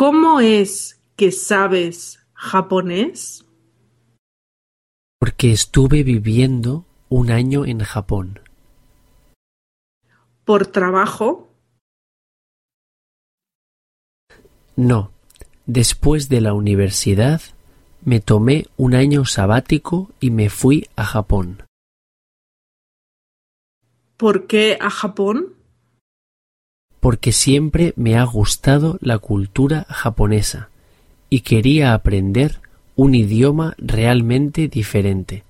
¿Cómo es que sabes japonés? Porque estuve viviendo un año en Japón. ¿Por trabajo? No. Después de la universidad me tomé un año sabático y me fui a Japón. ¿Por qué a Japón? Porque siempre me ha gustado la cultura japonesa y quería aprender un idioma realmente diferente.